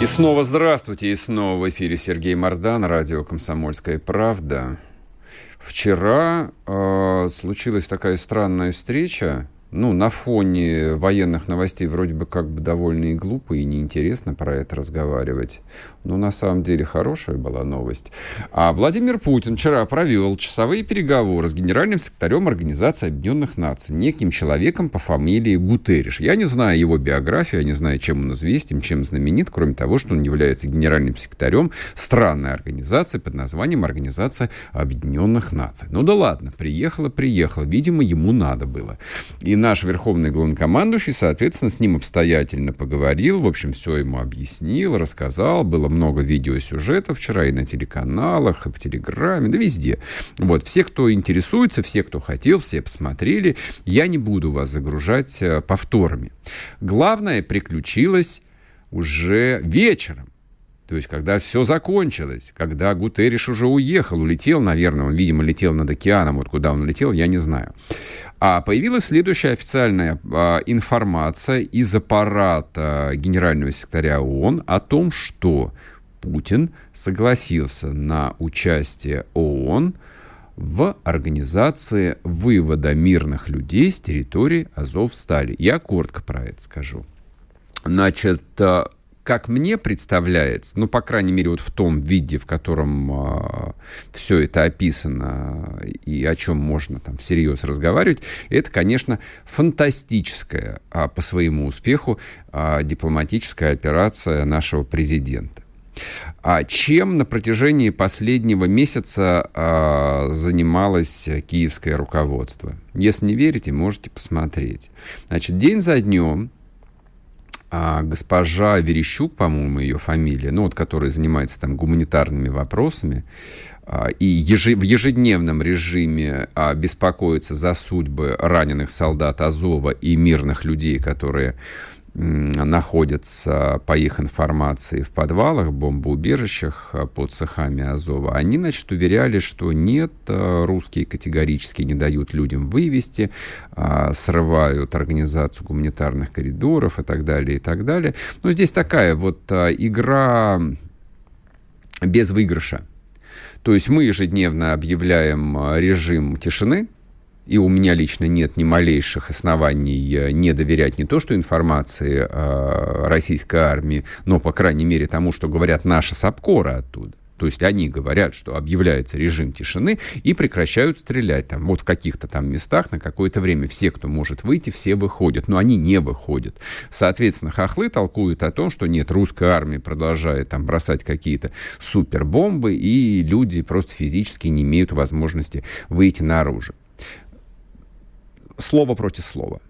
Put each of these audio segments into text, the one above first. И снова здравствуйте, и снова в эфире Сергей Мардан, радио «Комсомольская правда». Вчера случилась такая странная встреча, на фоне военных новостей вроде бы как бы довольно и глупо, и неинтересно про это разговаривать, но на самом деле хорошая была новость. А Владимир Путин вчера провел часовые переговоры с генеральным секретарем Организации Объединенных Наций, неким человеком по фамилии Гутерриш. Я не знаю его биографию, я не знаю, чем он известен, чем знаменит, кроме того, что он является генеральным секретарем странной организации под названием Организация Объединенных Наций. Ну да ладно, приехала, видимо, ему надо было. И наш верховный главнокомандующий, соответственно, с ним обстоятельно поговорил, в общем, все ему объяснил, рассказал. Было много видеосюжетов вчера и на телеканалах, и в Телеграме, да везде. Вот, все, кто интересуется, все, кто хотел, все посмотрели. Я не буду вас загружать повторами. Главное приключилось уже вечером. То есть, когда все закончилось, когда Гутерриш уже уехал, улетел, наверное, он, видимо, летел над океаном, вот куда он улетел, я не знаю. А появилась следующая официальная информация из аппарата генерального секретаря ООН о том, что Путин согласился на участие ООН в организации вывода мирных людей с территории Азовстали. Я коротко про это скажу. Значит, как мне представляется, по крайней мере, вот в том виде, в котором все это описано и о чем можно там всерьез разговаривать, это, конечно, фантастическая по своему успеху дипломатическая операция нашего президента. Чем на протяжении последнего месяца занималось киевское руководство? Если не верите, можете посмотреть. Значит, день за днем госпожа Верещук, по-моему, ее фамилия, которая занимается там гуманитарными вопросами, и в ежедневном режиме беспокоится за судьбы раненых солдат Азова и мирных людей, которые находятся, по их информации, в подвалах, бомбоубежищах под цехами Азова, они, уверяли, что нет, русские категорически не дают людям вывести, срывают организацию гуманитарных коридоров и так далее, и так далее. Но здесь такая игра без выигрыша. То есть мы ежедневно объявляем режим тишины, и у меня лично нет ни малейших оснований не доверять не то, что информации российской армии, но, по крайней мере, тому, что говорят наши сапкоры оттуда. То есть они говорят, что объявляется режим тишины и прекращают стрелять там, в каких-то там местах на какое-то время. Все, кто может выйти, все выходят, но они не выходят. Соответственно, хохлы толкуют о том, что нет, русская армия продолжает там бросать какие-то супербомбы, и люди просто физически не имеют возможности выйти наружу. Слово против слова.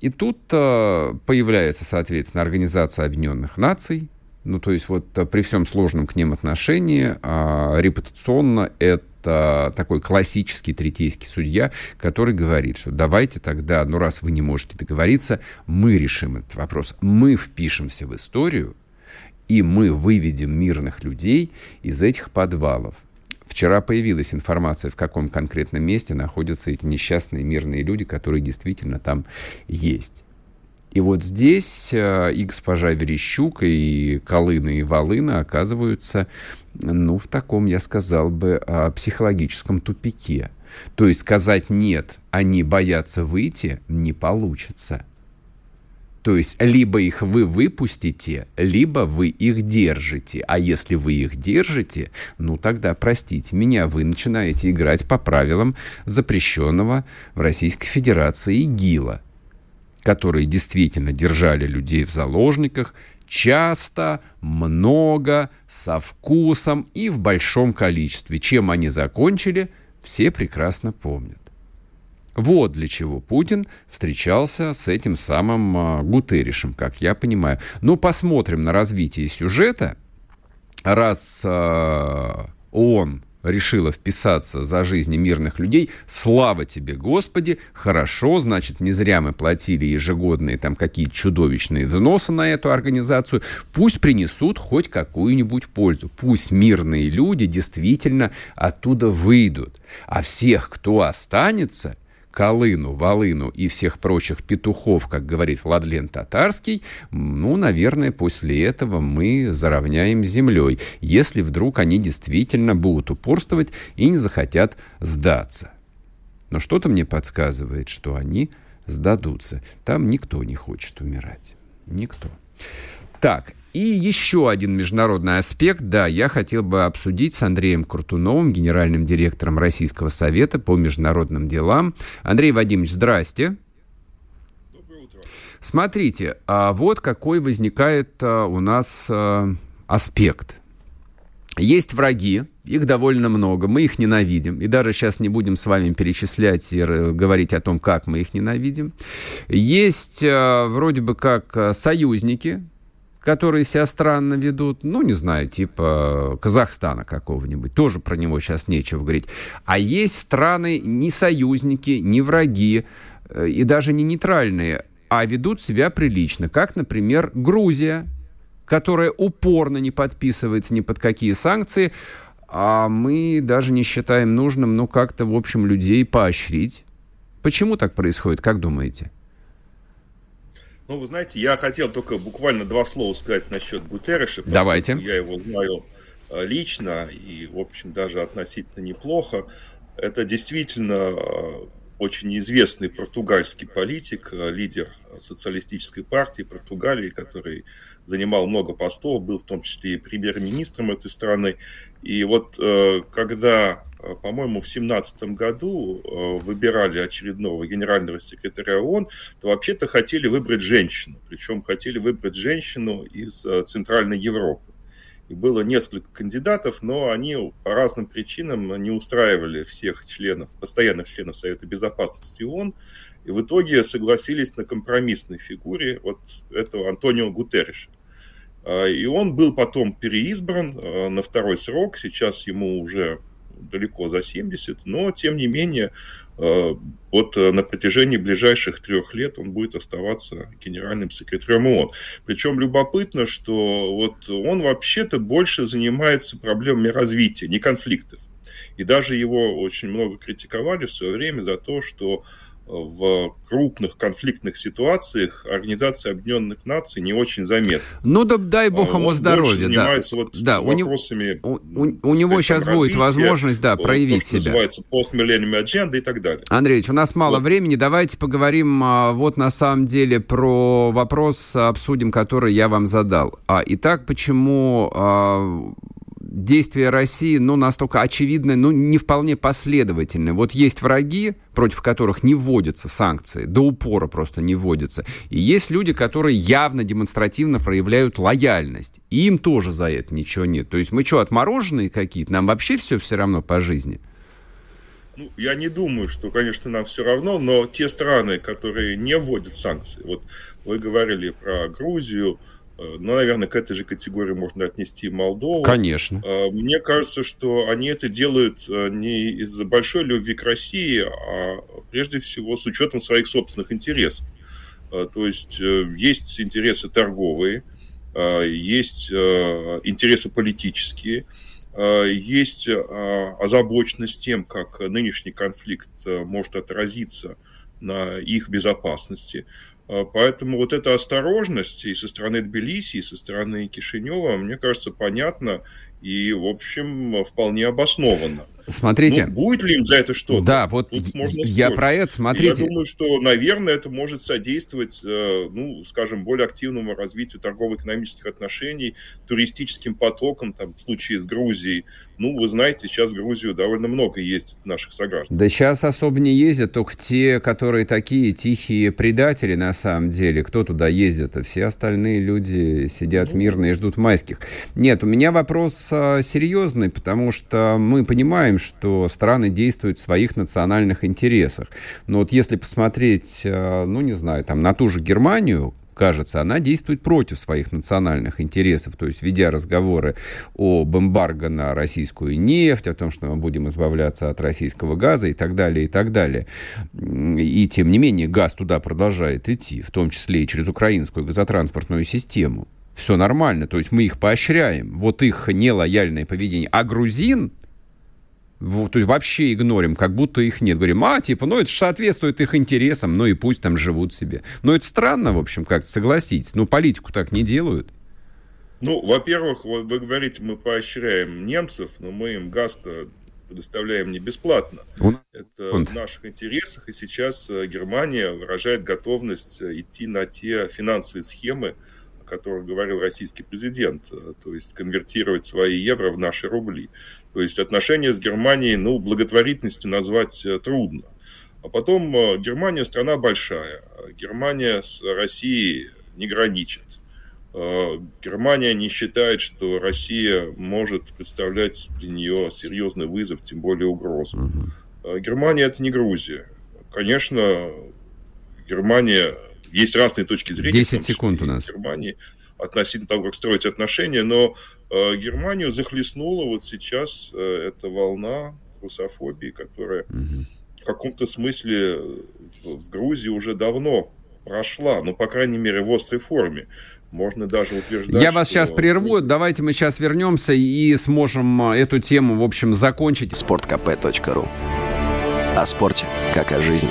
И тут появляется, соответственно, Организация Объединенных Наций. При всем сложном к ним отношении, репутационно это такой классический третейский судья, который говорит, что давайте тогда, раз вы не можете договориться, мы решим этот вопрос. Мы впишемся в историю, и мы выведем мирных людей из этих подвалов. Вчера появилась информация, в каком конкретном месте находятся эти несчастные мирные люди, которые действительно там есть. И вот здесь и госпожа Верещук, и Колына, и Волына оказываются, в таком, я сказал бы, психологическом тупике. То есть сказать «нет», они боятся выйти, не получится. То есть либо их вы выпустите, либо вы их держите. А если вы их держите, тогда, простите меня, вы начинаете играть по правилам запрещенного в Российской Федерации ИГИЛа, которые действительно держали людей в заложниках часто, много, со вкусом и в большом количестве. Чем они закончили, все прекрасно помнят. Вот для чего Путин встречался с этим самым Гутерришем, как я понимаю. Но посмотрим на развитие сюжета. Раз ООН решила вписаться за жизни мирных людей, слава тебе, Господи, хорошо, значит, не зря мы платили ежегодные там какие-то чудовищные взносы на эту организацию, пусть принесут хоть какую-нибудь пользу, пусть мирные люди действительно оттуда выйдут, а всех, кто останется, Колыну, Волыну и всех прочих петухов, как говорит Владлен Татарский, ну, наверное, после этого мы заровняем с землей, если вдруг они действительно будут упорствовать и не захотят сдаться. Но что-то мне подсказывает, что они сдадутся. Там никто не хочет умирать. Никто. Так, и еще один международный аспект, да, я хотел бы обсудить с Андреем Кортуновым, генеральным директором Российского Совета по международным делам. Андрей Вадимович, здрасте. Доброе утро. Смотрите, а вот какой возникает у нас аспект. Есть враги, их довольно много, мы их ненавидим. И даже сейчас не будем с вами перечислять и говорить о том, как мы их ненавидим. Есть вроде бы как союзники, которые себя странно ведут, ну, не знаю, типа Казахстана какого-нибудь, тоже про него сейчас нечего говорить. А есть страны не союзники, не враги, и даже не нейтральные, а ведут себя прилично, как, например, Грузия, которая упорно не подписывается ни под какие санкции, а мы даже не считаем нужным, ну, как-то, в общем, людей поощрить. Почему так происходит, как думаете? Ну, вы знаете, я хотел только буквально два слова сказать насчет Гутерриша. Давайте. Я его знаю лично и, в общем, даже относительно неплохо. Это действительно очень известный португальский политик, лидер социалистической партии Португалии, который занимал много постов, был в том числе и премьер-министром этой страны. И вот когда, по-моему, в 2017 году выбирали очередного генерального секретаря ООН, то вообще-то хотели выбрать женщину. Причем хотели выбрать женщину из Центральной Европы. И было несколько кандидатов, но они по разным причинам не устраивали всех членов, постоянных членов Совета Безопасности ООН. И в итоге согласились на компромиссной фигуре вот этого Антонио Гутерриша. И он был потом переизбран на второй срок, сейчас ему уже далеко за 70, но, тем не менее, вот на протяжении ближайших 3 лет он будет оставаться генеральным секретарем ООН. Причем любопытно, что вот он вообще-то больше занимается проблемами развития, не конфликтов. И даже его очень много критиковали в свое время за то, что в крупных конфликтных ситуациях Организация Объединенных Наций не очень заметна. Ну, да, дай бог ему здоровья. Он занимается вопросами... У него сейчас будет возможность проявить себя. Называется постмиллениум адженда и так далее. Андреевич, у нас мало времени. Давайте поговорим на самом деле про вопрос, обсудим, который я вам задал. Итак, почему... действия России, настолько очевидны, не вполне последовательны. Вот есть враги, против которых не вводятся санкции, до упора просто не вводятся. И есть люди, которые явно демонстративно проявляют лояльность. И им тоже за это ничего нет. То есть мы что, отмороженные какие-то? Нам вообще все равно по жизни? Ну, я не думаю, что, конечно, нам все равно, но те страны, которые не вводят санкции, вот вы говорили про Грузию, наверное, к этой же категории можно отнести Молдову. Конечно. Мне кажется, что они это делают не из-за большой любви к России, а прежде всего с учетом своих собственных интересов. То есть есть интересы торговые, есть интересы политические, есть озабоченность тем, как нынешний конфликт может отразиться на их безопасности. Поэтому вот эта осторожность и со стороны Тбилиси, и со стороны Кишинева, мне кажется, понятна и, в общем, вполне обоснованно. Смотрите. Будет ли им за это что-то? Да, вот я про это, смотрите. И я думаю, что, наверное, это может содействовать, более активному развитию торгово-экономических отношений, туристическим потокам, там, в случае с Грузией. Вы знаете, сейчас в Грузию довольно много ездит наших сограждан. Да сейчас особо не ездят, только те, которые такие тихие предатели, на самом деле. Кто туда ездит? Все остальные люди сидят мирно и ждут майских. Нет, у меня вопрос серьезный, потому что мы понимаем, что страны действуют в своих национальных интересах. Но вот если посмотреть, ну, не знаю, там, на ту же Германию, кажется, она действует против своих национальных интересов, то есть ведя разговоры об эмбарго на российскую нефть, о том, что мы будем избавляться от российского газа и так далее, и так далее. И, тем не менее, газ туда продолжает идти, в том числе и через украинскую газотранспортную систему. Все нормально, то есть мы их поощряем. Вот их нелояльное поведение. А грузин... То есть вообще игнорим, как будто их нет. Говорим, ну это же соответствует их интересам, ну и пусть там живут себе. Но это странно, в общем, как-то, согласитесь. Но политику так не делают. Ну, во-первых, вы говорите, мы поощряем немцев, но мы им газ-то предоставляем не бесплатно. Это в наших интересах, и сейчас Германия выражает готовность идти на те финансовые схемы, о которых говорил российский президент, то есть конвертировать свои евро в наши рубли. То есть отношения с Германией, ну, благотворительностью назвать трудно. А потом Германия страна большая. Германия с Россией не граничит. Германия не считает, что Россия может представлять для нее серьезный вызов, тем более угрозу. Германия – это не Грузия. Конечно, Германия... Есть разные точки зрения. 10 секунд у нас. Германии относительно того, как строить отношения, но Германию захлестнула вот сейчас эта волна русофобии, которая в каком-то смысле в Грузии уже давно прошла, ну, по крайней мере, в острой форме. Можно даже утверждать, Я вас сейчас прерву, давайте мы сейчас вернемся и сможем эту тему, в общем, закончить. Спорткп.ру. О спорте, как о жизни.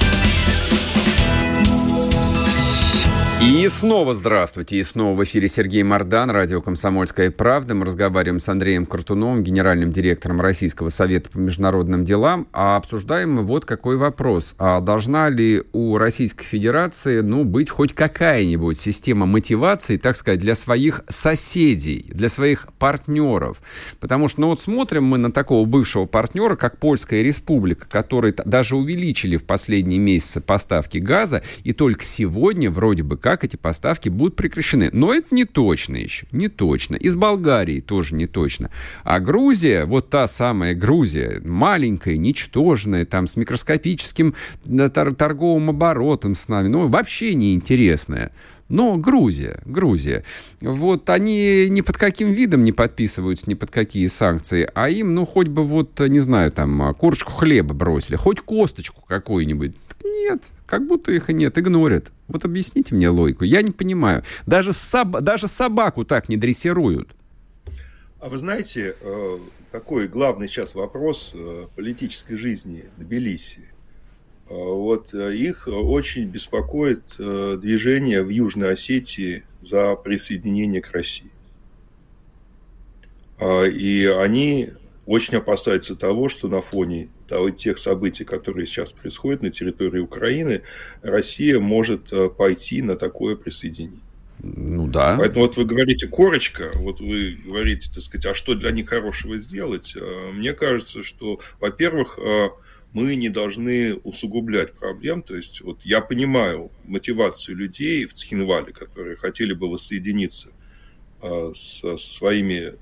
И снова здравствуйте. И снова в эфире Сергей Мардан, радио «Комсомольская правда». Мы разговариваем с Андреем Кортуновым, генеральным директором Российского совета по международным делам. А обсуждаем мы вот какой вопрос. А должна ли у Российской Федерации, ну, быть хоть какая-нибудь система мотивации, так сказать, для своих соседей, для своих партнеров? Потому что, ну, вот смотрим мы на такого бывшего партнера, как Польская Республика, которые даже увеличили в последние месяцы поставки газа, и только сегодня вроде бы как эти поставки будут прекращены. Но это не точно еще, не точно. Из Болгарии тоже не точно. А Грузия, вот та самая Грузия, маленькая, ничтожная, там с микроскопическим торговым оборотом с нами, ну, вообще неинтересная. Но Грузия, вот они ни под каким видом не подписываются, ни под какие санкции, а им, ну, хоть бы вот, не знаю, там, корочку хлеба бросили, хоть косточку какую-нибудь. Нет, как будто их и нет, игнорят. Вот объясните мне логику, я не понимаю. Даже собаку так не дрессируют. А вы знаете, какой главный сейчас вопрос политической жизни в Тбилиси? Вот их очень беспокоит движение в Южной Осетии за присоединение к России. И они очень опасаются того, что на фоне тех событий, которые сейчас происходят на территории Украины, Россия может пойти на такое присоединение. Ну да. Поэтому вот вы говорите корочка, вот вы говорите, так сказать, а что для них хорошего сделать? Мне кажется, что, во-первых, мы не должны усугублять проблем. То есть, вот я понимаю мотивацию людей в Цхинвале, которые хотели бы воссоединиться со своими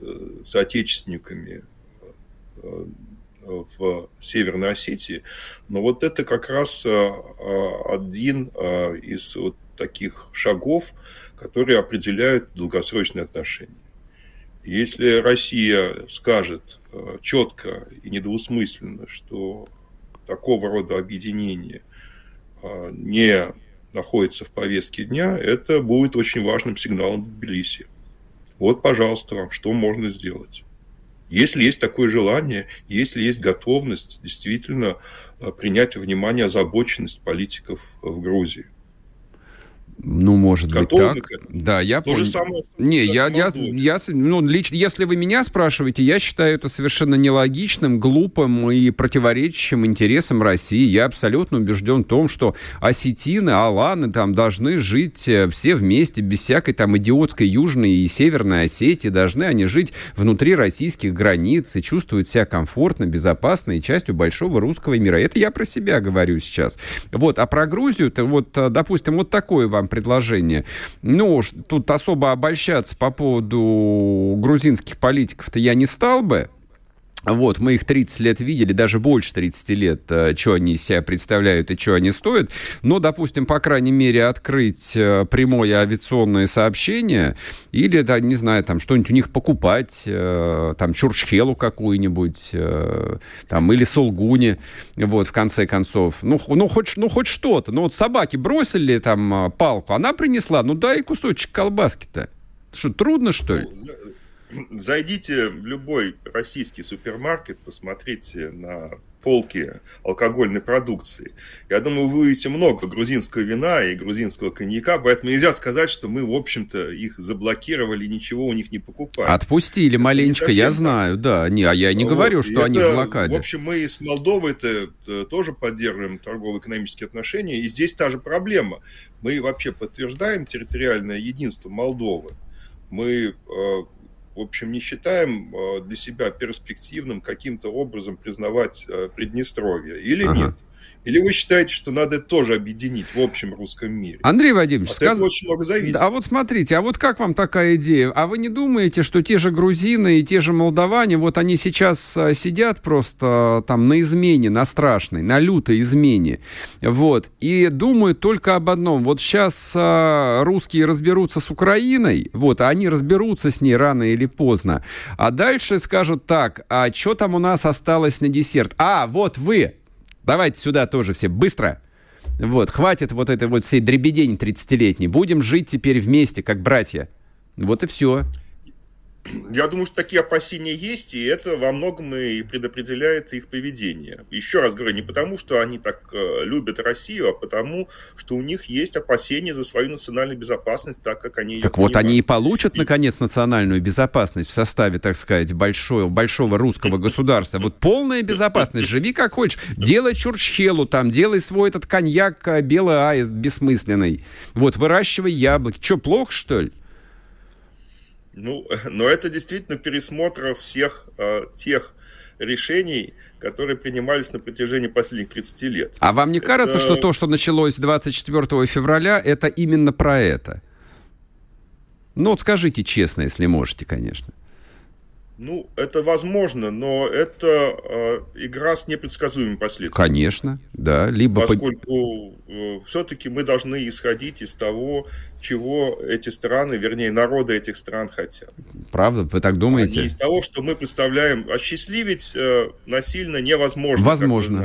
соотечественниками в Северной Осетии. Но вот это как раз один из вот таких шагов, которые определяют долгосрочные отношения. Если Россия скажет четко и недвусмысленно, что такого рода объединение не находится в повестке дня, это будет очень важным сигналом в Тбилиси. Вот, пожалуйста, вам, что можно сделать. Если есть такое желание, если есть готовность действительно принять во внимание озабоченность политиков в Грузии. Ну, может готовы быть так. Да, я понял. Не, лично, если вы меня спрашиваете, я считаю это совершенно нелогичным, глупым и противоречащим интересам России. Я абсолютно убежден в том, что осетины, аланы там должны жить все вместе, без всякой там идиотской Южной и Северной Осетии. Должны они жить внутри российских границ и чувствовать себя комфортно, безопасно и частью большого русского мира. Это я про себя говорю сейчас. Вот, а про Грузию, вот, допустим, вот такое вам предложение. Ну, тут особо обольщаться по поводу грузинских политиков-то я не стал бы. Вот, мы их 30 лет видели, даже больше 30 лет, что они из себя представляют и что они стоят. Но, допустим, по крайней мере, открыть прямое авиационное сообщение или, да, не знаю, там что-нибудь у них покупать, там чурчхелу какую-нибудь, там, или солгуни, вот, в конце концов. Ну, хоть что-то. Ну, вот собаки бросили там палку, она принесла, ну, дай кусочек колбаски-то. Что, трудно, что ли? Зайдите в любой российский супермаркет, посмотрите на полки алкогольной продукции. Я думаю, вы увидите много грузинского вина и грузинского коньяка, поэтому нельзя сказать, что мы, в общем-то, их заблокировали, ничего у них не покупаем. Отпустили это маленечко, я знаю, да. Не, а я не говорю, что они в блокаде. В общем, мы с Молдовой-то тоже поддерживаем торгово-экономические отношения, и здесь та же проблема. Мы вообще подтверждаем территориальное единство Молдовы. Мы... В общем, не считаем для себя перспективным каким-то образом признавать Приднестровье. Или нет? Или вы считаете, что надо это тоже объединить в общем русском мире? Андрей Вадимович, это очень много зависит. Да, а вот смотрите, а вот как вам такая идея? А вы не думаете, что те же грузины и те же молдаване, вот они сейчас сидят просто там на измене, на страшной, на лютой измене, вот, и думают только об одном. Вот сейчас русские разберутся с Украиной, вот, а они разберутся с ней рано или поздно, а дальше скажут так, а что там у нас осталось на десерт? А, вот вы... Давайте сюда тоже все быстро. Вот, хватит вот этой вот всей дребедени 30-летней. Будем жить теперь вместе, как братья. Вот и все. Я думаю, что такие опасения есть, и это во многом и предопределяет их поведение. Еще раз говорю, не потому, что они так любят Россию, а потому, что у них есть опасения за свою национальную безопасность, так как они... Так вот, они и получат, наконец, национальную безопасность в составе, так сказать, большого русского государства. Вот полная безопасность, живи как хочешь, делай чурчхелу там, делай свой этот коньяк, белый аист бессмысленный. Вот, выращивай яблоки. Че, плохо, что ли? Ну, но это действительно пересмотр всех тех решений, которые принимались на протяжении последних 30 лет. А вам не кажется, что то, что началось 24 февраля, это именно про это? Ну, вот скажите честно, если можете, конечно. Ну, это возможно, но это игра с непредсказуемыми последствиями. Конечно, да. Либо поскольку все-таки мы должны исходить из того, чего эти страны, вернее, народы этих стран хотят. Правда? Вы так думаете? А не из того, что мы представляем. Осчастливить насильно невозможно.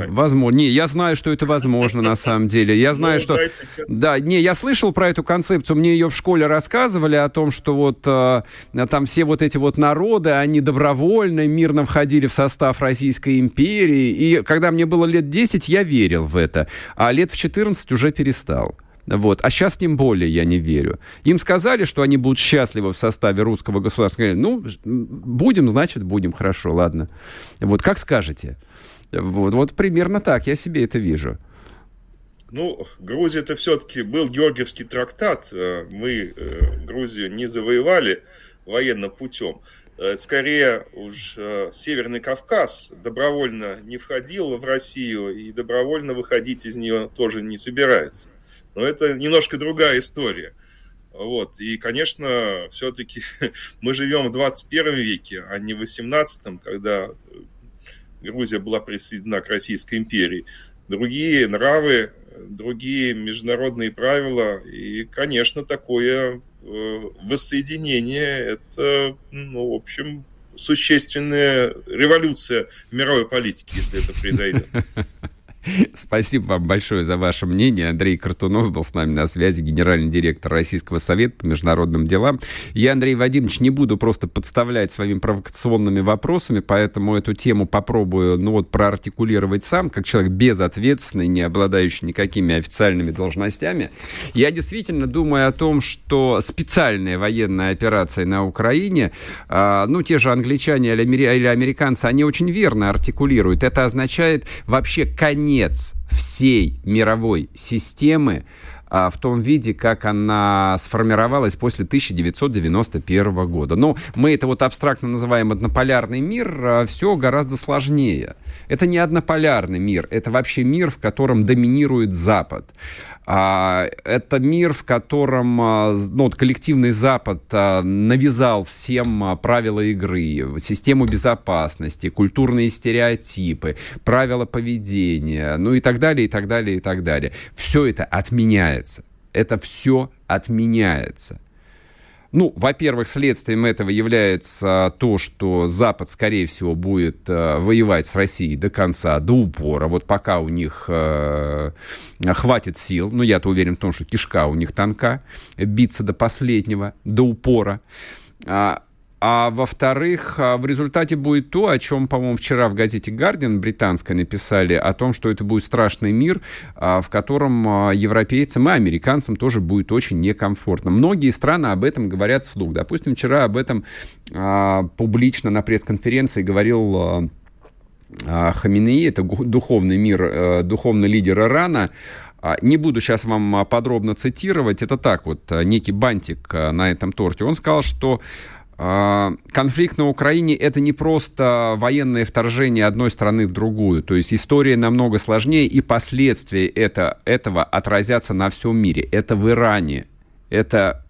Возможно. Не, я знаю, что это возможно на самом деле. Я знаю, что... Да, не, я слышал про эту концепцию, мне ее в школе рассказывали, о том, что вот там все вот эти вот народы, они добровольно, мирно входили в состав Российской империи. И когда мне было лет 10, я верил в это. А лет в 14 уже перестал. Вот. А сейчас тем более я не верю. Им сказали, что они будут счастливы в составе русского государства. Сказали, ну, будем, значит, будем. Хорошо, ладно. Вот как скажете. Вот примерно так я себе это вижу. Ну, Грузия это все-таки был Георгиевский трактат. Мы Грузию не завоевали военным путем. Скорее уж Северный Кавказ добровольно не входил в Россию и добровольно выходить из нее тоже не собирается. Но это немножко другая история. Вот. И, конечно, все-таки мы живем в 21 веке, а не в 18, когда Грузия была присоединена к Российской империи. Другие нравы, другие международные правила и, конечно, такое... воссоединение – это, ну, в общем, существенная революция в мировой политике, если это произойдет. Спасибо вам большое за ваше мнение. Андрей Кортунов был с нами на связи, генеральный директор Российского Совета по международным делам. Я, Андрей Вадимович, не буду просто подставлять своими провокационными вопросами, поэтому эту тему попробую, проартикулировать сам, как человек безответственный, не обладающий никакими официальными должностями. Я действительно думаю о том, что специальные военные операции на Украине, те же англичане или американцы, они очень верно артикулируют. Это означает вообще конец всей мировой системы в том виде, как она сформировалась после 1991 года. Но мы это абстрактно называем однополярный мир, все гораздо сложнее. Это не однополярный мир, это вообще мир, в котором доминирует Запад. Это мир, в котором коллективный Запад навязал всем правила игры, систему безопасности, культурные стереотипы, правила поведения, и так далее. Все это отменяется. Это все отменяется. Во-первых, следствием этого является то, что Запад, скорее всего, будет воевать с Россией до конца, до упора, пока у них хватит сил. Я-то уверен в том, что кишка у них тонка, биться до последнего, до упора. А во-вторых, в результате будет то, о чем, по-моему, вчера в газете «Гардиан» британской написали, о том, что это будет страшный мир, в котором европейцам и американцам тоже будет очень некомфортно. Многие страны об этом говорят вслух. Допустим, вчера об этом публично на пресс-конференции говорил Хаменеи, это духовный лидер Ирана. Не буду сейчас вам подробно цитировать, это некий бантик на этом торте. Он сказал, что конфликт на Украине — это не просто военное вторжение одной страны в другую. То есть история намного сложнее, и последствия этого отразятся на всем мире. Это в Иране. Это,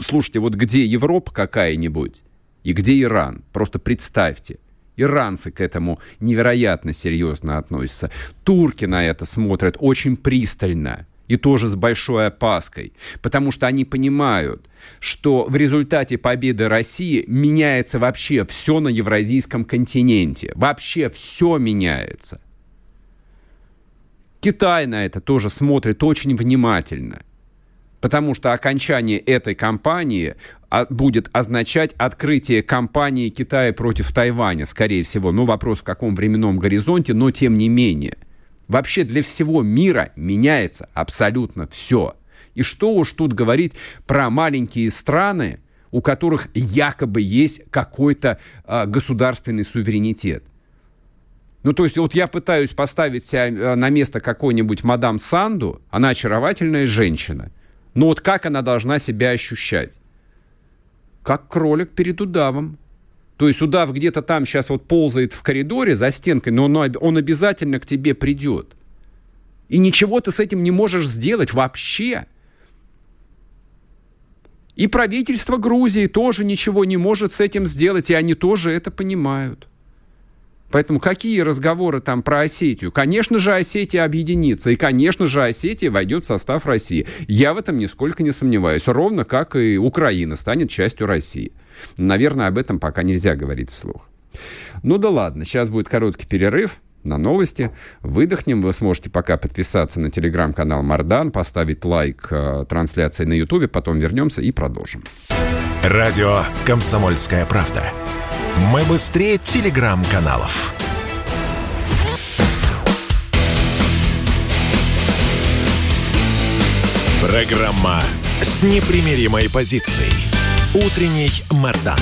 слушайте, где Европа какая-нибудь и где Иран? Просто представьте. Иранцы к этому невероятно серьезно относятся. Турки на это смотрят очень пристально. И тоже с большой опаской, потому что они понимают, что в результате победы России меняется вообще все на евразийском континенте. Вообще все меняется. Китай на это тоже смотрит очень внимательно, потому что окончание этой кампании будет означать открытие кампании Китая против Тайваня, скорее всего. Вопрос в каком временном горизонте, но тем не менее. Вообще для всего мира меняется абсолютно все. И что уж тут говорить про маленькие страны, у которых якобы есть какой-то государственный суверенитет. Я пытаюсь поставить себя на место какой-нибудь мадам Санду, она очаровательная женщина, но как она должна себя ощущать? Как кролик перед удавом. То есть удав где-то там сейчас ползает в коридоре за стенкой, но он обязательно к тебе придет. И ничего ты с этим не можешь сделать вообще. И правительство Грузии тоже ничего не может с этим сделать, и они тоже это понимают. Поэтому какие разговоры там про Осетию? Конечно же, Осетия объединится, и, конечно же, Осетия войдет в состав России. Я в этом нисколько не сомневаюсь. Ровно как и Украина станет частью России. Наверное, об этом пока нельзя говорить вслух. Сейчас будет короткий перерыв на новости. Выдохнем. Вы сможете пока подписаться на телеграм-канал Мардан, поставить лайк трансляции на Ютубе, потом вернемся и продолжим. Радио «Комсомольская правда». Мы быстрее телеграм-каналов. Программа с непримиримой позицией. Утренний Мардан.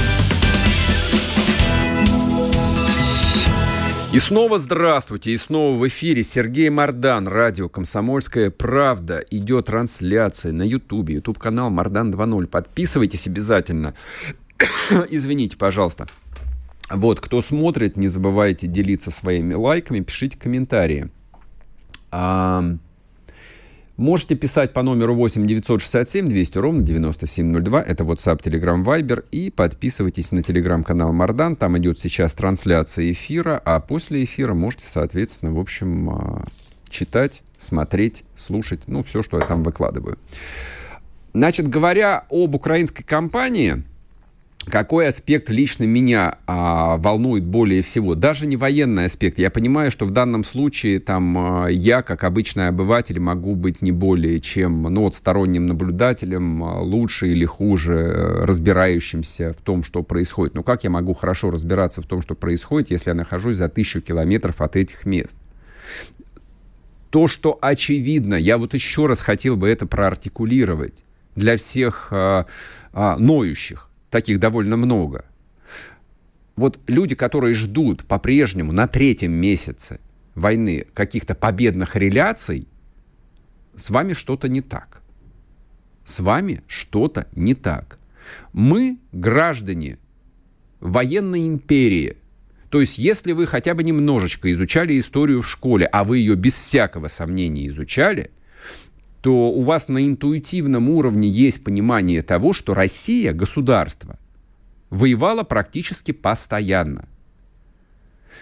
И снова здравствуйте, и снова в эфире Сергей Мардан, радио «Комсомольская правда». Идет трансляция на Ютубе, Ютуб-канал Мардан 2.0. Подписывайтесь обязательно. Извините, пожалуйста. Кто смотрит, не забывайте делиться своими лайками, пишите комментарии. Можете писать по номеру 8-967-200-97-02. Это WhatsApp, Telegram, Viber. И подписывайтесь на телеграм-канал Мардан. Там идет сейчас трансляция эфира. А после эфира можете, соответственно, читать, смотреть, слушать. Все, что я там выкладываю. Говоря об украинской кампании... какой аспект лично меня волнует более всего? Даже не военный аспект. Я понимаю, что в данном случае там, я, как обычный обыватель, могу быть не более чем сторонним наблюдателем, лучше или хуже разбирающимся в том, что происходит. Но как я могу хорошо разбираться в том, что происходит, если я нахожусь за 1000 километров от этих мест? То, что очевидно, я еще раз хотел бы это проартикулировать для всех ноющих. Таких довольно много. Люди, которые ждут по-прежнему на 3-м месяце войны каких-то победных реляций, с вами что-то не так. С вами что-то не так. Мы граждане военной империи. То есть, если вы хотя бы немножечко изучали историю в школе, а вы ее без всякого сомнения изучали, то у вас на интуитивном уровне есть понимание того, что Россия, государство, воевала практически постоянно.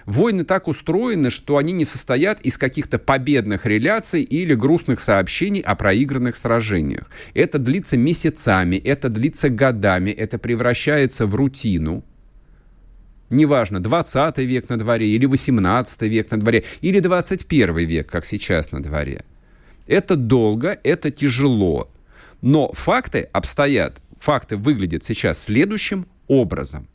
Войны так устроены, что они не состоят из каких-то победных реляций или грустных сообщений о проигранных сражениях. Это длится месяцами, это длится годами, это превращается в рутину. Неважно, 20 век на дворе, или 18 век на дворе, или 21 век, как сейчас на дворе. Это долго, это тяжело. Но факты обстоят, факты выглядят сейчас следующим образом.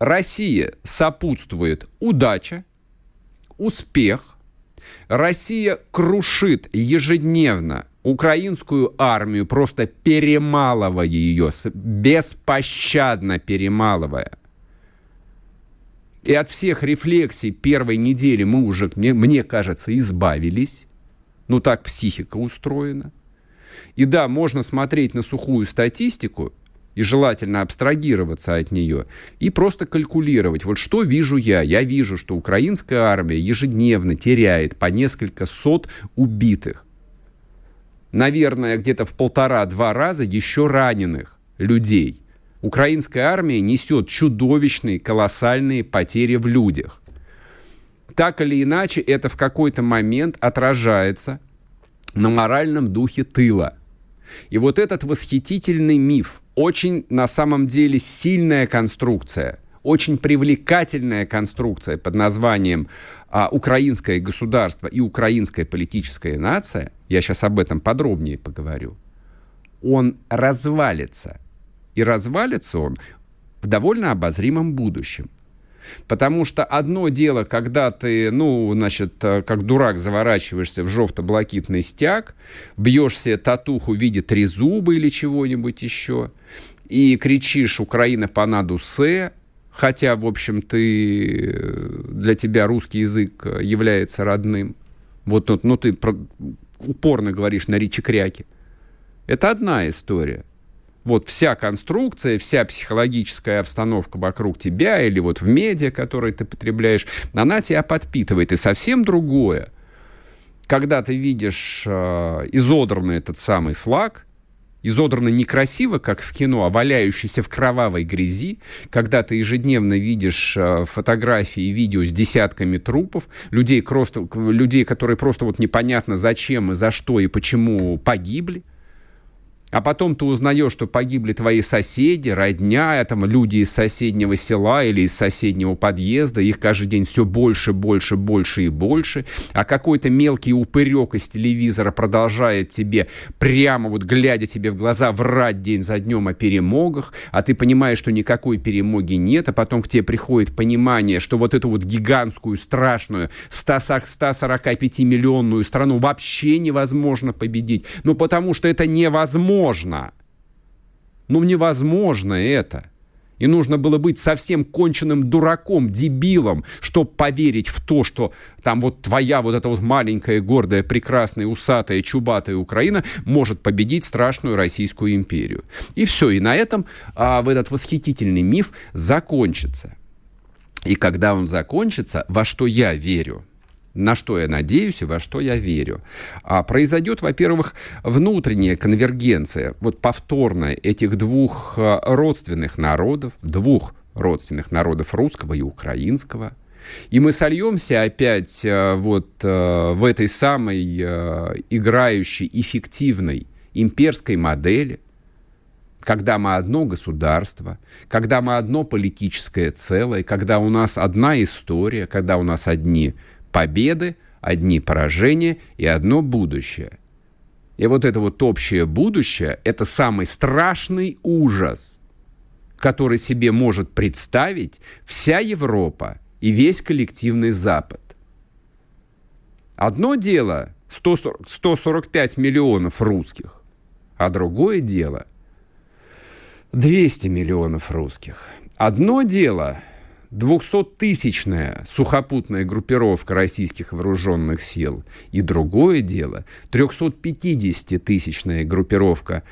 России сопутствует удача, успех. Россия крушит ежедневно украинскую армию, просто перемалывая ее, беспощадно перемалывая. И от всех рефлексий первой недели мы уже, мне кажется, избавились. Так психика устроена. И да, можно смотреть на сухую статистику, и желательно абстрагироваться от нее, и просто калькулировать. Что вижу я? Я вижу, что украинская армия ежедневно теряет по несколько сот убитых. Наверное, где-то в 1,5-2 раза еще раненых людей. Украинская армия несет чудовищные, колоссальные потери в людях. Так или иначе, это в какой-то момент отражается на моральном духе тыла. И этот восхитительный миф, очень на самом деле сильная конструкция, очень привлекательная конструкция под названием «Украинское государство и украинская политическая нация», я сейчас об этом подробнее поговорю, он развалится. И развалится он в довольно обозримом будущем. Потому что одно дело, когда ты, как дурак заворачиваешься в жовто-блакитный стяг, бьешь себе татуху в виде трезуба или чего-нибудь еще, и кричишь «Украина понаду се», хотя, в общем, для тебя русский язык является родным. Ты упорно говоришь на речи-кряке. Это одна история. Вся конструкция, вся психологическая обстановка вокруг тебя или в медиа, которые ты потребляешь, она тебя подпитывает. И совсем другое, когда ты видишь изодранный этот самый флаг, изодранный некрасиво, как в кино, а валяющийся в кровавой грязи, когда ты ежедневно видишь фотографии и видео с десятками трупов, людей, которые просто непонятно зачем и за что и почему погибли. А потом ты узнаешь, что погибли твои соседи, родня, люди из соседнего села или из соседнего подъезда. Их каждый день все больше, больше, больше и больше. А какой-то мелкий упырек из телевизора продолжает тебе, прямо глядя тебе в глаза, врать день за днем о перемогах. А ты понимаешь, что никакой перемоги нет. А потом к тебе приходит понимание, что эту гигантскую, страшную, 145-миллионную страну вообще невозможно победить. Потому что это невозможно. Невозможно это. И нужно было быть совсем конченным дураком, дебилом, чтобы поверить в то, что там твоя маленькая, гордая, прекрасная, усатая, чубатая Украина может победить страшную Российскую империю. И все. И на этом этот восхитительный миф закончится. И когда он закончится, во что я верю, на что я надеюсь и во что я верю. Произойдет, во-первых, внутренняя конвергенция, повторная этих двух родственных народов, русского и украинского. И мы сольемся опять в этой самой играющей, эффективной имперской модели, Когда мы одно государство, когда мы одно политическое целое, когда у нас одна история, когда у нас одни победы, одни поражения и одно будущее. И вот это вот общее будущее – это самый страшный ужас, который себе может представить вся Европа и весь коллективный Запад. Одно дело – 145 миллионов русских, а другое дело – 200 миллионов русских. Одно дело – 200-тысячная сухопутная группировка российских вооруженных сил, и другое дело – 350-тысячная группировка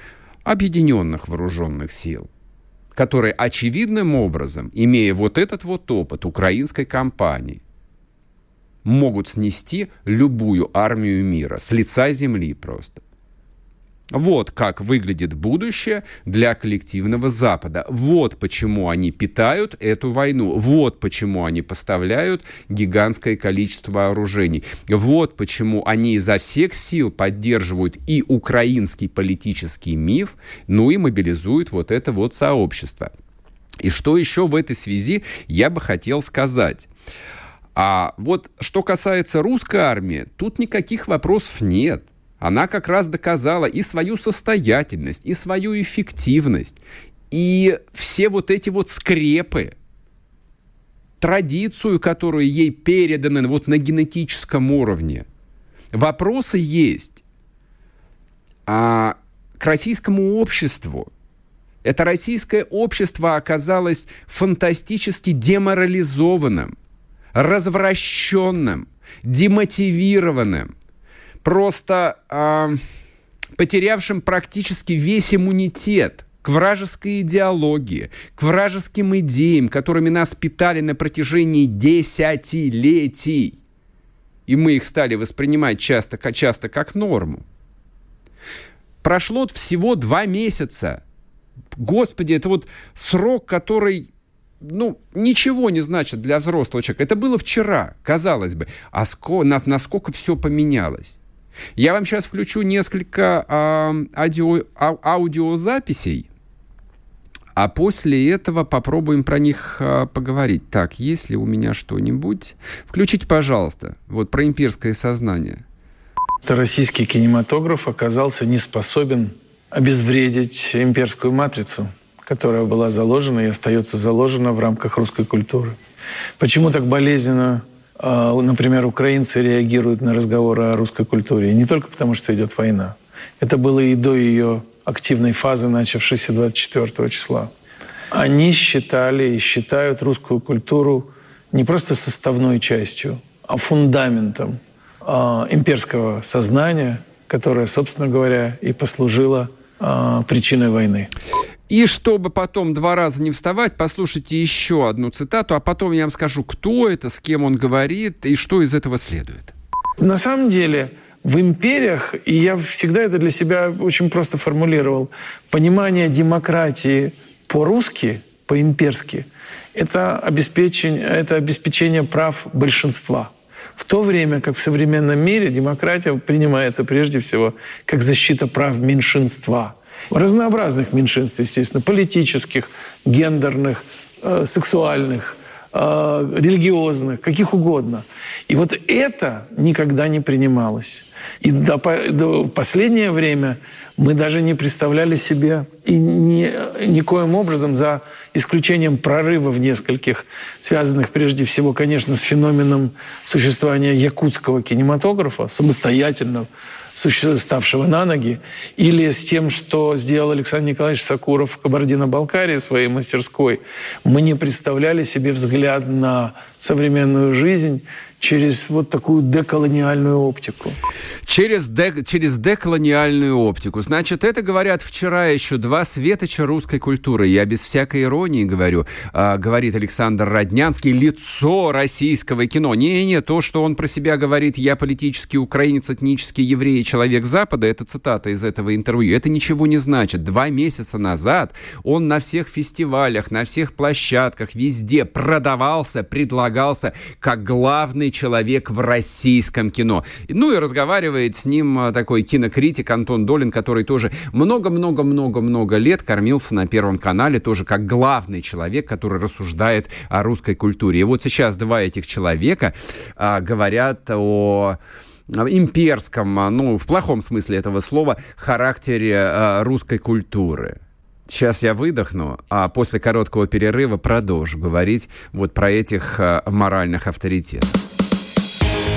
объединенных вооруженных сил, которые очевидным образом, имея вот этот вот опыт украинской кампании, могут снести любую армию мира с лица земли просто. Вот как выглядит будущее для коллективного Запада. Вот почему они питают эту войну. Вот почему они поставляют гигантское количество вооружений. Вот почему они изо всех сил поддерживают и украинский политический миф, ну и мобилизуют вот это вот сообщество. И что еще в этой связи я бы хотел сказать. А вот что касается русской армии, тут никаких вопросов нет. Она как раз доказала и свою состоятельность, и свою эффективность, и все вот эти вот скрепы, традицию, которую ей переданы вот на генетическом уровне. Вопросы есть к российскому обществу. Это российское общество оказалось фантастически деморализованным, развращенным, демотивированным, просто потерявшим практически весь иммунитет к вражеской идеологии, к вражеским идеям, которыми нас питали на протяжении десятилетий. И мы их стали воспринимать часто как норму. Прошло всего 2 месяца. Господи, это вот срок, который... ничего не значит для взрослого человека. Это было вчера, казалось бы. А насколько все поменялось? Я вам сейчас включу несколько аудиозаписей, а после этого попробуем про них поговорить. Так, есть ли у меня что-нибудь? Включите, пожалуйста, вот про имперское сознание. Российский кинематограф оказался не способен обезвредить имперскую матрицу, которая была заложена и остается заложена в рамках русской культуры. Почему так болезненно, например, украинцы реагируют на разговоры о русской культуре? И не только потому, что идет война. Это было и до ее активной фазы, начавшейся 24 числа. Они считали и считают русскую культуру не просто составной частью, а фундаментом имперского сознания, которое, собственно говоря, и послужило причиной войны. И чтобы потом 2 раза не вставать, послушайте еще одну цитату, а потом я вам скажу, кто это, с кем он говорит и что из этого следует. На самом деле в империях, и я всегда это для себя очень просто формулировал, понимание демократии по-русски, по-имперски, это обеспечение прав большинства. В то время как в современном мире демократия принимается прежде всего как защита прав меньшинства. Разнообразных меньшинств, естественно, политических, гендерных, сексуальных, религиозных, каких угодно. И вот это никогда не принималось. И до последнее время мы даже не представляли себе и никоим образом, за исключением прорыва в нескольких, связанных прежде всего, конечно, с феноменом существования якутского кинематографа, самостоятельного, ставшего на ноги, или с тем, что сделал Александр Николаевич Сокуров в Кабардино-Балкарии своей мастерской, мы не представляли себе взгляд на современную жизнь через вот такую деколониальную оптику. Через деколониальную оптику. Значит, это, говорят, вчера еще 2 светоча русской культуры. Я без всякой иронии говорю. Говорит Александр Роднянский, лицо российского кино. Не-не-не, то, что он про себя говорит, я политический украинец, этнический еврей, человек Запада, это цитата из этого интервью. Это ничего не значит. 2 месяца назад он на всех фестивалях, на всех площадках, везде продавался, предлагался как главный главный человек в российском кино. Ну и разговаривает с ним такой кинокритик Антон Долин, который тоже много-много-много-много лет кормился на Первом канале, тоже как главный человек, который рассуждает о русской культуре. И вот сейчас два этих человека говорят о имперском, ну, в плохом смысле этого слова, характере русской культуры. Сейчас я выдохну, а после короткого перерыва продолжу говорить вот про этих моральных авторитетов.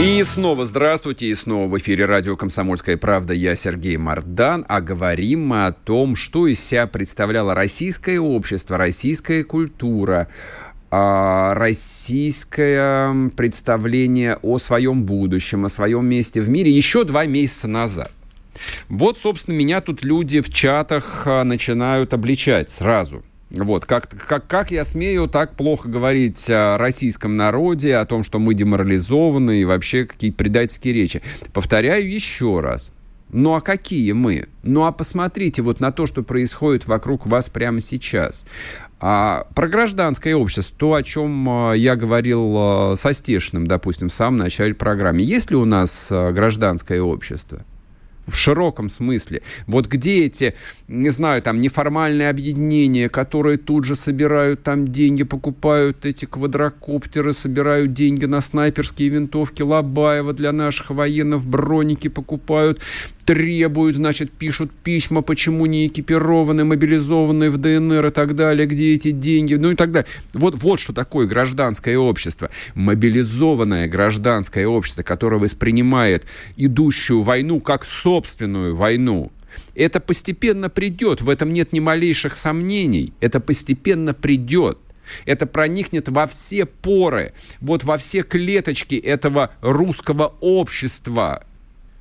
И снова здравствуйте, и снова в эфире радио «Комсомольская правда». Я Сергей Мардан, а говорим мы о том, что из себя представляло российское общество, российская культура, российское представление о своем будущем, о своем месте в мире еще 2 месяца назад. Вот, собственно, меня тут люди в чатах начинают обличать сразу. Вот, как я смею так плохо говорить о российском народе, о том, что мы деморализованы, и вообще какие-то предательские речи. Повторяю еще раз. Ну а какие мы? Ну а посмотрите вот на то, что происходит вокруг вас прямо сейчас. Про гражданское общество, то, о чем я говорил со Стешиным, допустим, в самом начале программы. Есть ли у нас гражданское общество? В широком смысле. Вот где эти, не знаю, там неформальные объединения, которые тут же собирают там деньги, покупают эти квадрокоптеры, собирают деньги на снайперские винтовки Лобаева для наших военных, броники покупают, требуют, значит, пишут письма, почему не экипированы, мобилизованы в ДНР и так далее, где эти деньги, ну и так далее. Вот что такое гражданское общество. Мобилизованное гражданское общество, которое воспринимает идущую войну как собственную войну. Это постепенно придет, в этом нет ни малейших сомнений. Это постепенно придет. Это проникнет во все поры, вот во все клеточки этого русского общества,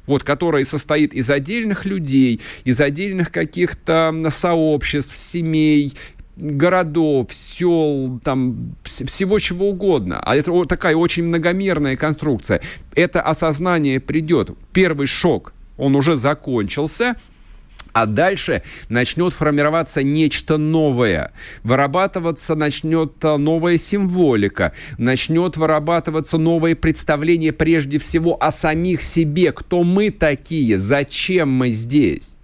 вот, которое состоит из отдельных людей, из отдельных каких-то сообществ, семей, городов, сел, там, всего чего угодно. А это такая очень многомерная конструкция. Это осознание придет. Первый шок. Он уже закончился, а дальше начнет формироваться нечто новое. Вырабатываться начнет новая символика, начнет вырабатываться новое представление прежде всего о самих себе. Кто мы такие? Зачем мы здесь?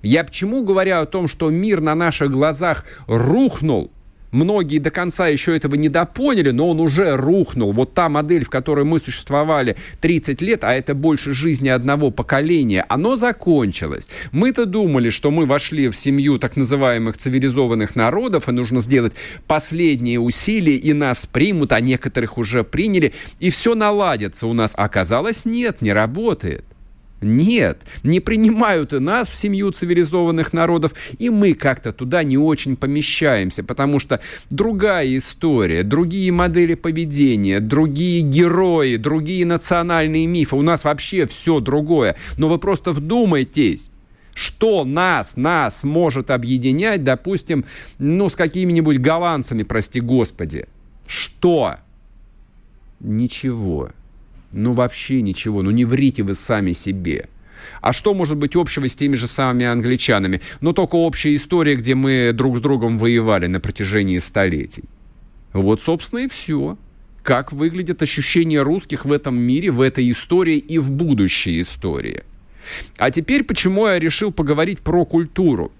Я почему говорю о том, что мир на наших глазах рухнул? Многие до конца еще этого не допоняли, но он уже рухнул. Вот та модель, в которой мы существовали 30 лет, а это больше жизни одного поколения, оно закончилось. Мы-то думали, что мы вошли в семью так называемых цивилизованных народов, и нужно сделать последние усилия, и нас примут, а некоторых уже приняли, и все наладится у нас. Оказалось, нет, не работает. Нет, не принимают и нас в семью цивилизованных народов, и мы как-то туда не очень помещаемся, потому что другая история, другие модели поведения, другие герои, другие национальные мифы, у нас вообще все другое. Но вы просто вдумайтесь, что нас может объединять, допустим, ну, с какими-нибудь голландцами, прости господи. Что? Ничего. Ну, вообще ничего. Ну, не врите вы сами себе. А что может быть общего с теми же самыми англичанами? Ну, только общая история, где мы друг с другом воевали на протяжении столетий. Вот, собственно, и все. Как выглядит ощущение русских в этом мире, в этой истории и в будущей истории. А теперь, почему я решил поговорить про культуру?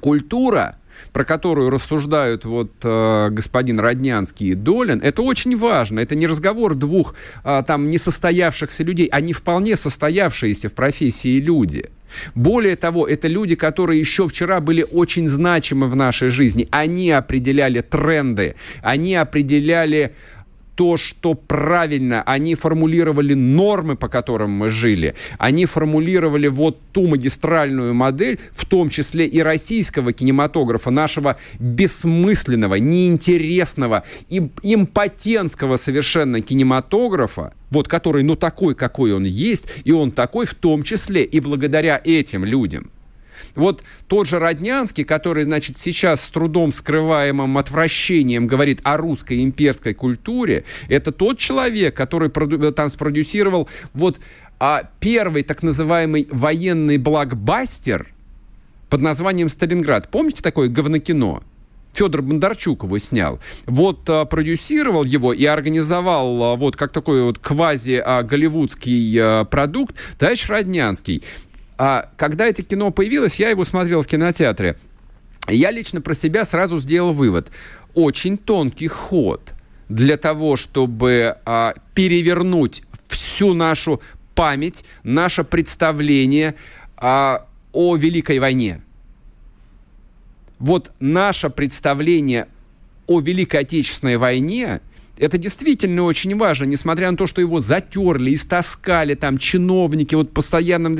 Культура, про которую рассуждают вот господин Роднянский и Долин, это очень важно. Это не разговор двух там несостоявшихся людей, они вполне состоявшиеся в профессии люди. Более того, это люди, которые еще вчера были очень значимы в нашей жизни. Они определяли тренды, они определяли то, что правильно, они формулировали нормы, по которым мы жили, они формулировали вот ту магистральную модель, в том числе и российского кинематографа, нашего бессмысленного, неинтересного, импотентского совершенно кинематографа, вот который, ну, такой, какой он есть, и он такой в том числе и благодаря этим людям. Вот тот же Роднянский, который, значит, сейчас с трудом скрываемым отвращением говорит о русской имперской культуре, это тот человек, который там спродюсировал вот первый так называемый военный блокбастер под названием «Сталинград». Помните такое говнокино? Федор Бондарчук его снял. Вот продюсировал его и организовал вот как такой вот квази-голливудский продукт товарищ Роднянский. Когда это кино появилось, я его смотрел в кинотеатре. Я лично про себя сразу сделал вывод. Очень тонкий ход для того, чтобы перевернуть всю нашу память, наше представление о Великой войне. Вот наше представление о Великой Отечественной войне, это действительно очень важно, несмотря на то, что его затерли, истаскали там чиновники вот постоянно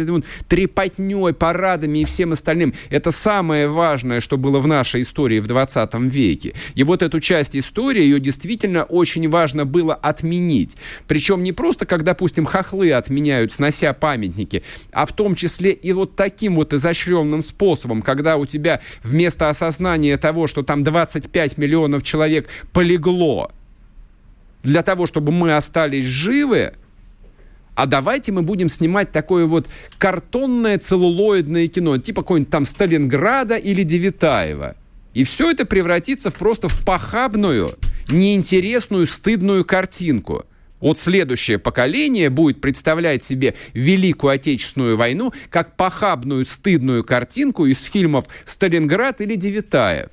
трепотней, парадами и всем остальным. Это самое важное, что было в нашей истории в 20 веке. И вот эту часть истории, ее действительно очень важно было отменить. Причем не просто, как, допустим, хохлы отменяют, снося памятники, а в том числе и вот таким вот изощренным способом, когда у тебя вместо осознания того, что там 25 миллионов человек полегло, для того, чтобы мы остались живы, а давайте мы будем снимать такое вот картонное целлулоидное кино, типа какой-нибудь там Сталинграда или Девятаева. И все это превратится в похабную, неинтересную, стыдную картинку. Вот следующее поколение будет представлять себе Великую Отечественную войну как похабную, стыдную картинку из фильмов «Сталинград» или «Девятаев».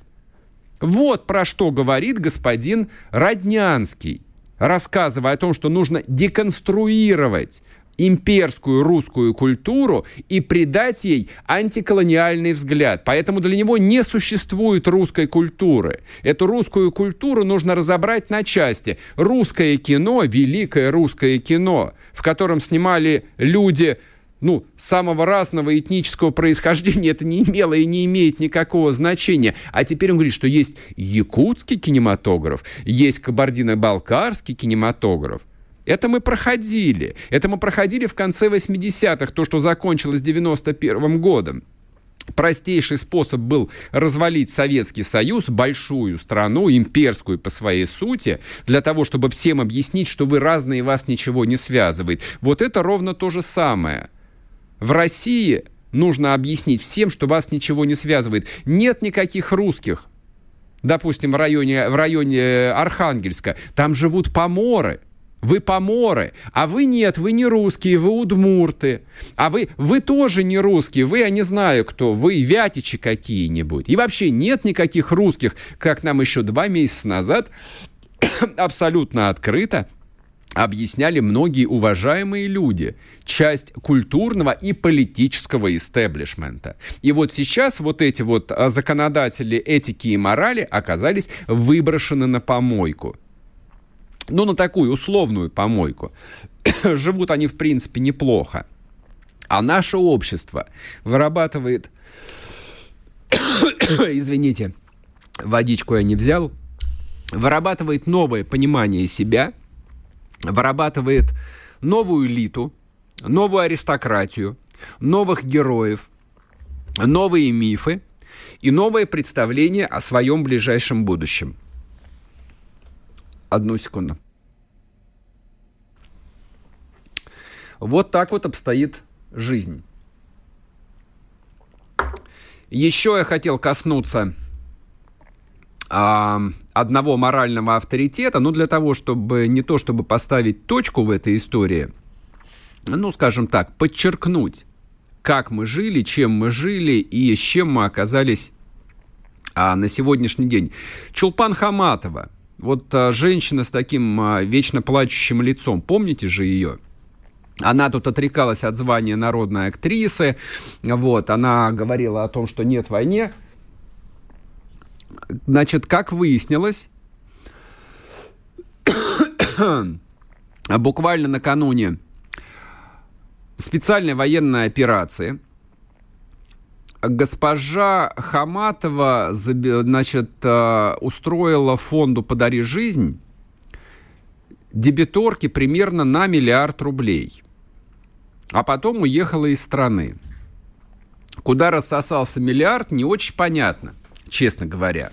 Вот про что говорит господин Роднянский, рассказывая о том, что нужно деконструировать имперскую русскую культуру и придать ей антиколониальный взгляд. Поэтому для него не существует русской культуры. Эту русскую культуру нужно разобрать на части. Русское кино, великое русское кино, в котором снимали люди самого разного этнического происхождения, это не имело и не имеет никакого значения. А теперь он говорит, что есть якутский кинематограф, есть кабардино-балкарский кинематограф. Это мы проходили. Это мы проходили в конце 80-х, то, что закончилось 91-м годом. Простейший способ был развалить Советский Союз, большую страну, имперскую по своей сути, для того, чтобы всем объяснить, что вы разные, вас ничего не связывает. Вот это ровно то же самое. В России нужно объяснить всем, что вас ничего не связывает. Нет никаких русских, допустим, в районе Архангельска. Там живут поморы. Вы поморы, а вы нет, вы не русские, вы удмурты. А вы тоже не русские, вы, я не знаю кто, вы вятичи какие-нибудь. И вообще нет никаких русских, как нам еще 2 месяца назад абсолютно открыто объясняли многие уважаемые люди, часть культурного и политического истеблишмента. И вот сейчас вот эти вот законодатели этики и морали оказались выброшены на помойку. На такую условную помойку. Живут они, в принципе, неплохо. А наше общество вырабатывает... Извините, водичку я не взял. Вырабатывает новое понимание себя, вырабатывает новую элиту, новую аристократию, новых героев, новые мифы и новое представление о своем ближайшем будущем. 1 секунду. Вот так вот обстоит жизнь. Еще я хотел коснуться одного морального авторитета, для того, чтобы не то чтобы поставить точку в этой истории, скажем так, подчеркнуть, как мы жили, чем мы жили и с чем мы оказались на сегодняшний день. Чулпан Хаматова. Женщина с таким вечно плачущим лицом, помните же ее? Она тут отрекалась от звания народной актрисы, она говорила о том, что нет войны. Значит, как выяснилось, буквально накануне специальной военной операции госпожа Хаматова, устроила фонду «Подари жизнь» дебиторки примерно на 1 миллиард рублей. А потом уехала из страны. Куда рассосался миллиард, не очень понятно, честно говоря.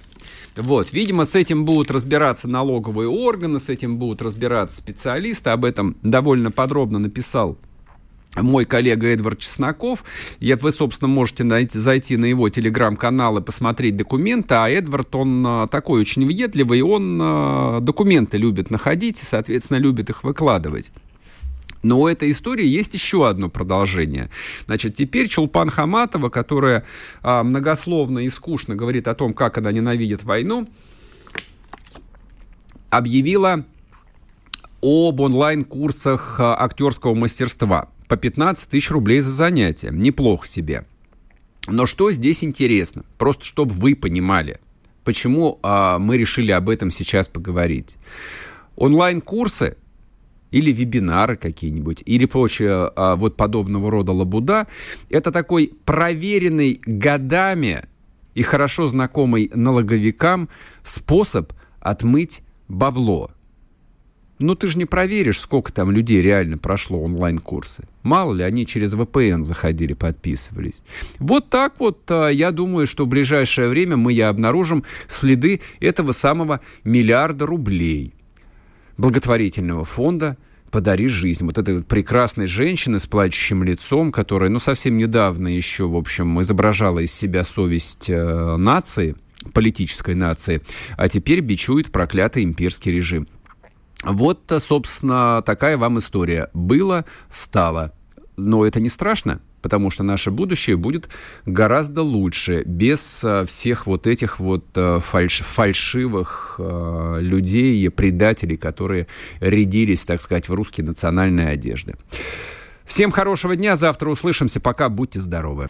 Вот, видимо, с этим будут разбираться налоговые органы, с этим будут разбираться специалисты. Об этом довольно подробно написал мой коллега Эдвард Чесноков. И вы, собственно, можете зайти на его телеграм-канал и посмотреть документы. А Эдвард, он такой очень въедливый, он документы любит находить и, соответственно, любит их выкладывать. Но у этой истории есть еще одно продолжение. Значит, теперь Чулпан Хаматова, которая многословно и скучно говорит о том, как она ненавидит войну, объявила об онлайн-курсах актерского мастерства по 15 тысяч рублей за занятие. Неплохо себе. Но что здесь интересно? Просто чтобы вы понимали, почему мы решили об этом сейчас поговорить. Онлайн-курсы или вебинары какие-нибудь, или прочее вот подобного рода лабуда, это такой проверенный годами и хорошо знакомый налоговикам способ отмыть бабло. Ну, ты же не проверишь, сколько там людей реально прошло онлайн-курсы. Мало ли, они через VPN заходили, подписывались. Вот так вот, я думаю, что в ближайшее время мы и обнаружим следы этого самого миллиарда рублей благотворительного фонда «Подари жизнь». Вот этой вот прекрасной женщины с плачущим лицом, которая, совсем недавно еще, в общем, изображала из себя совесть нации, политической нации, а теперь бичует проклятый имперский режим. Вот, собственно, такая вам история. Было, стало. Но это не страшно, потому что наше будущее будет гораздо лучше без всех вот этих вот фальшивых людей, предателей, которые рядились, так сказать, в русские национальные одежды. Всем хорошего дня, завтра услышимся, пока, будьте здоровы.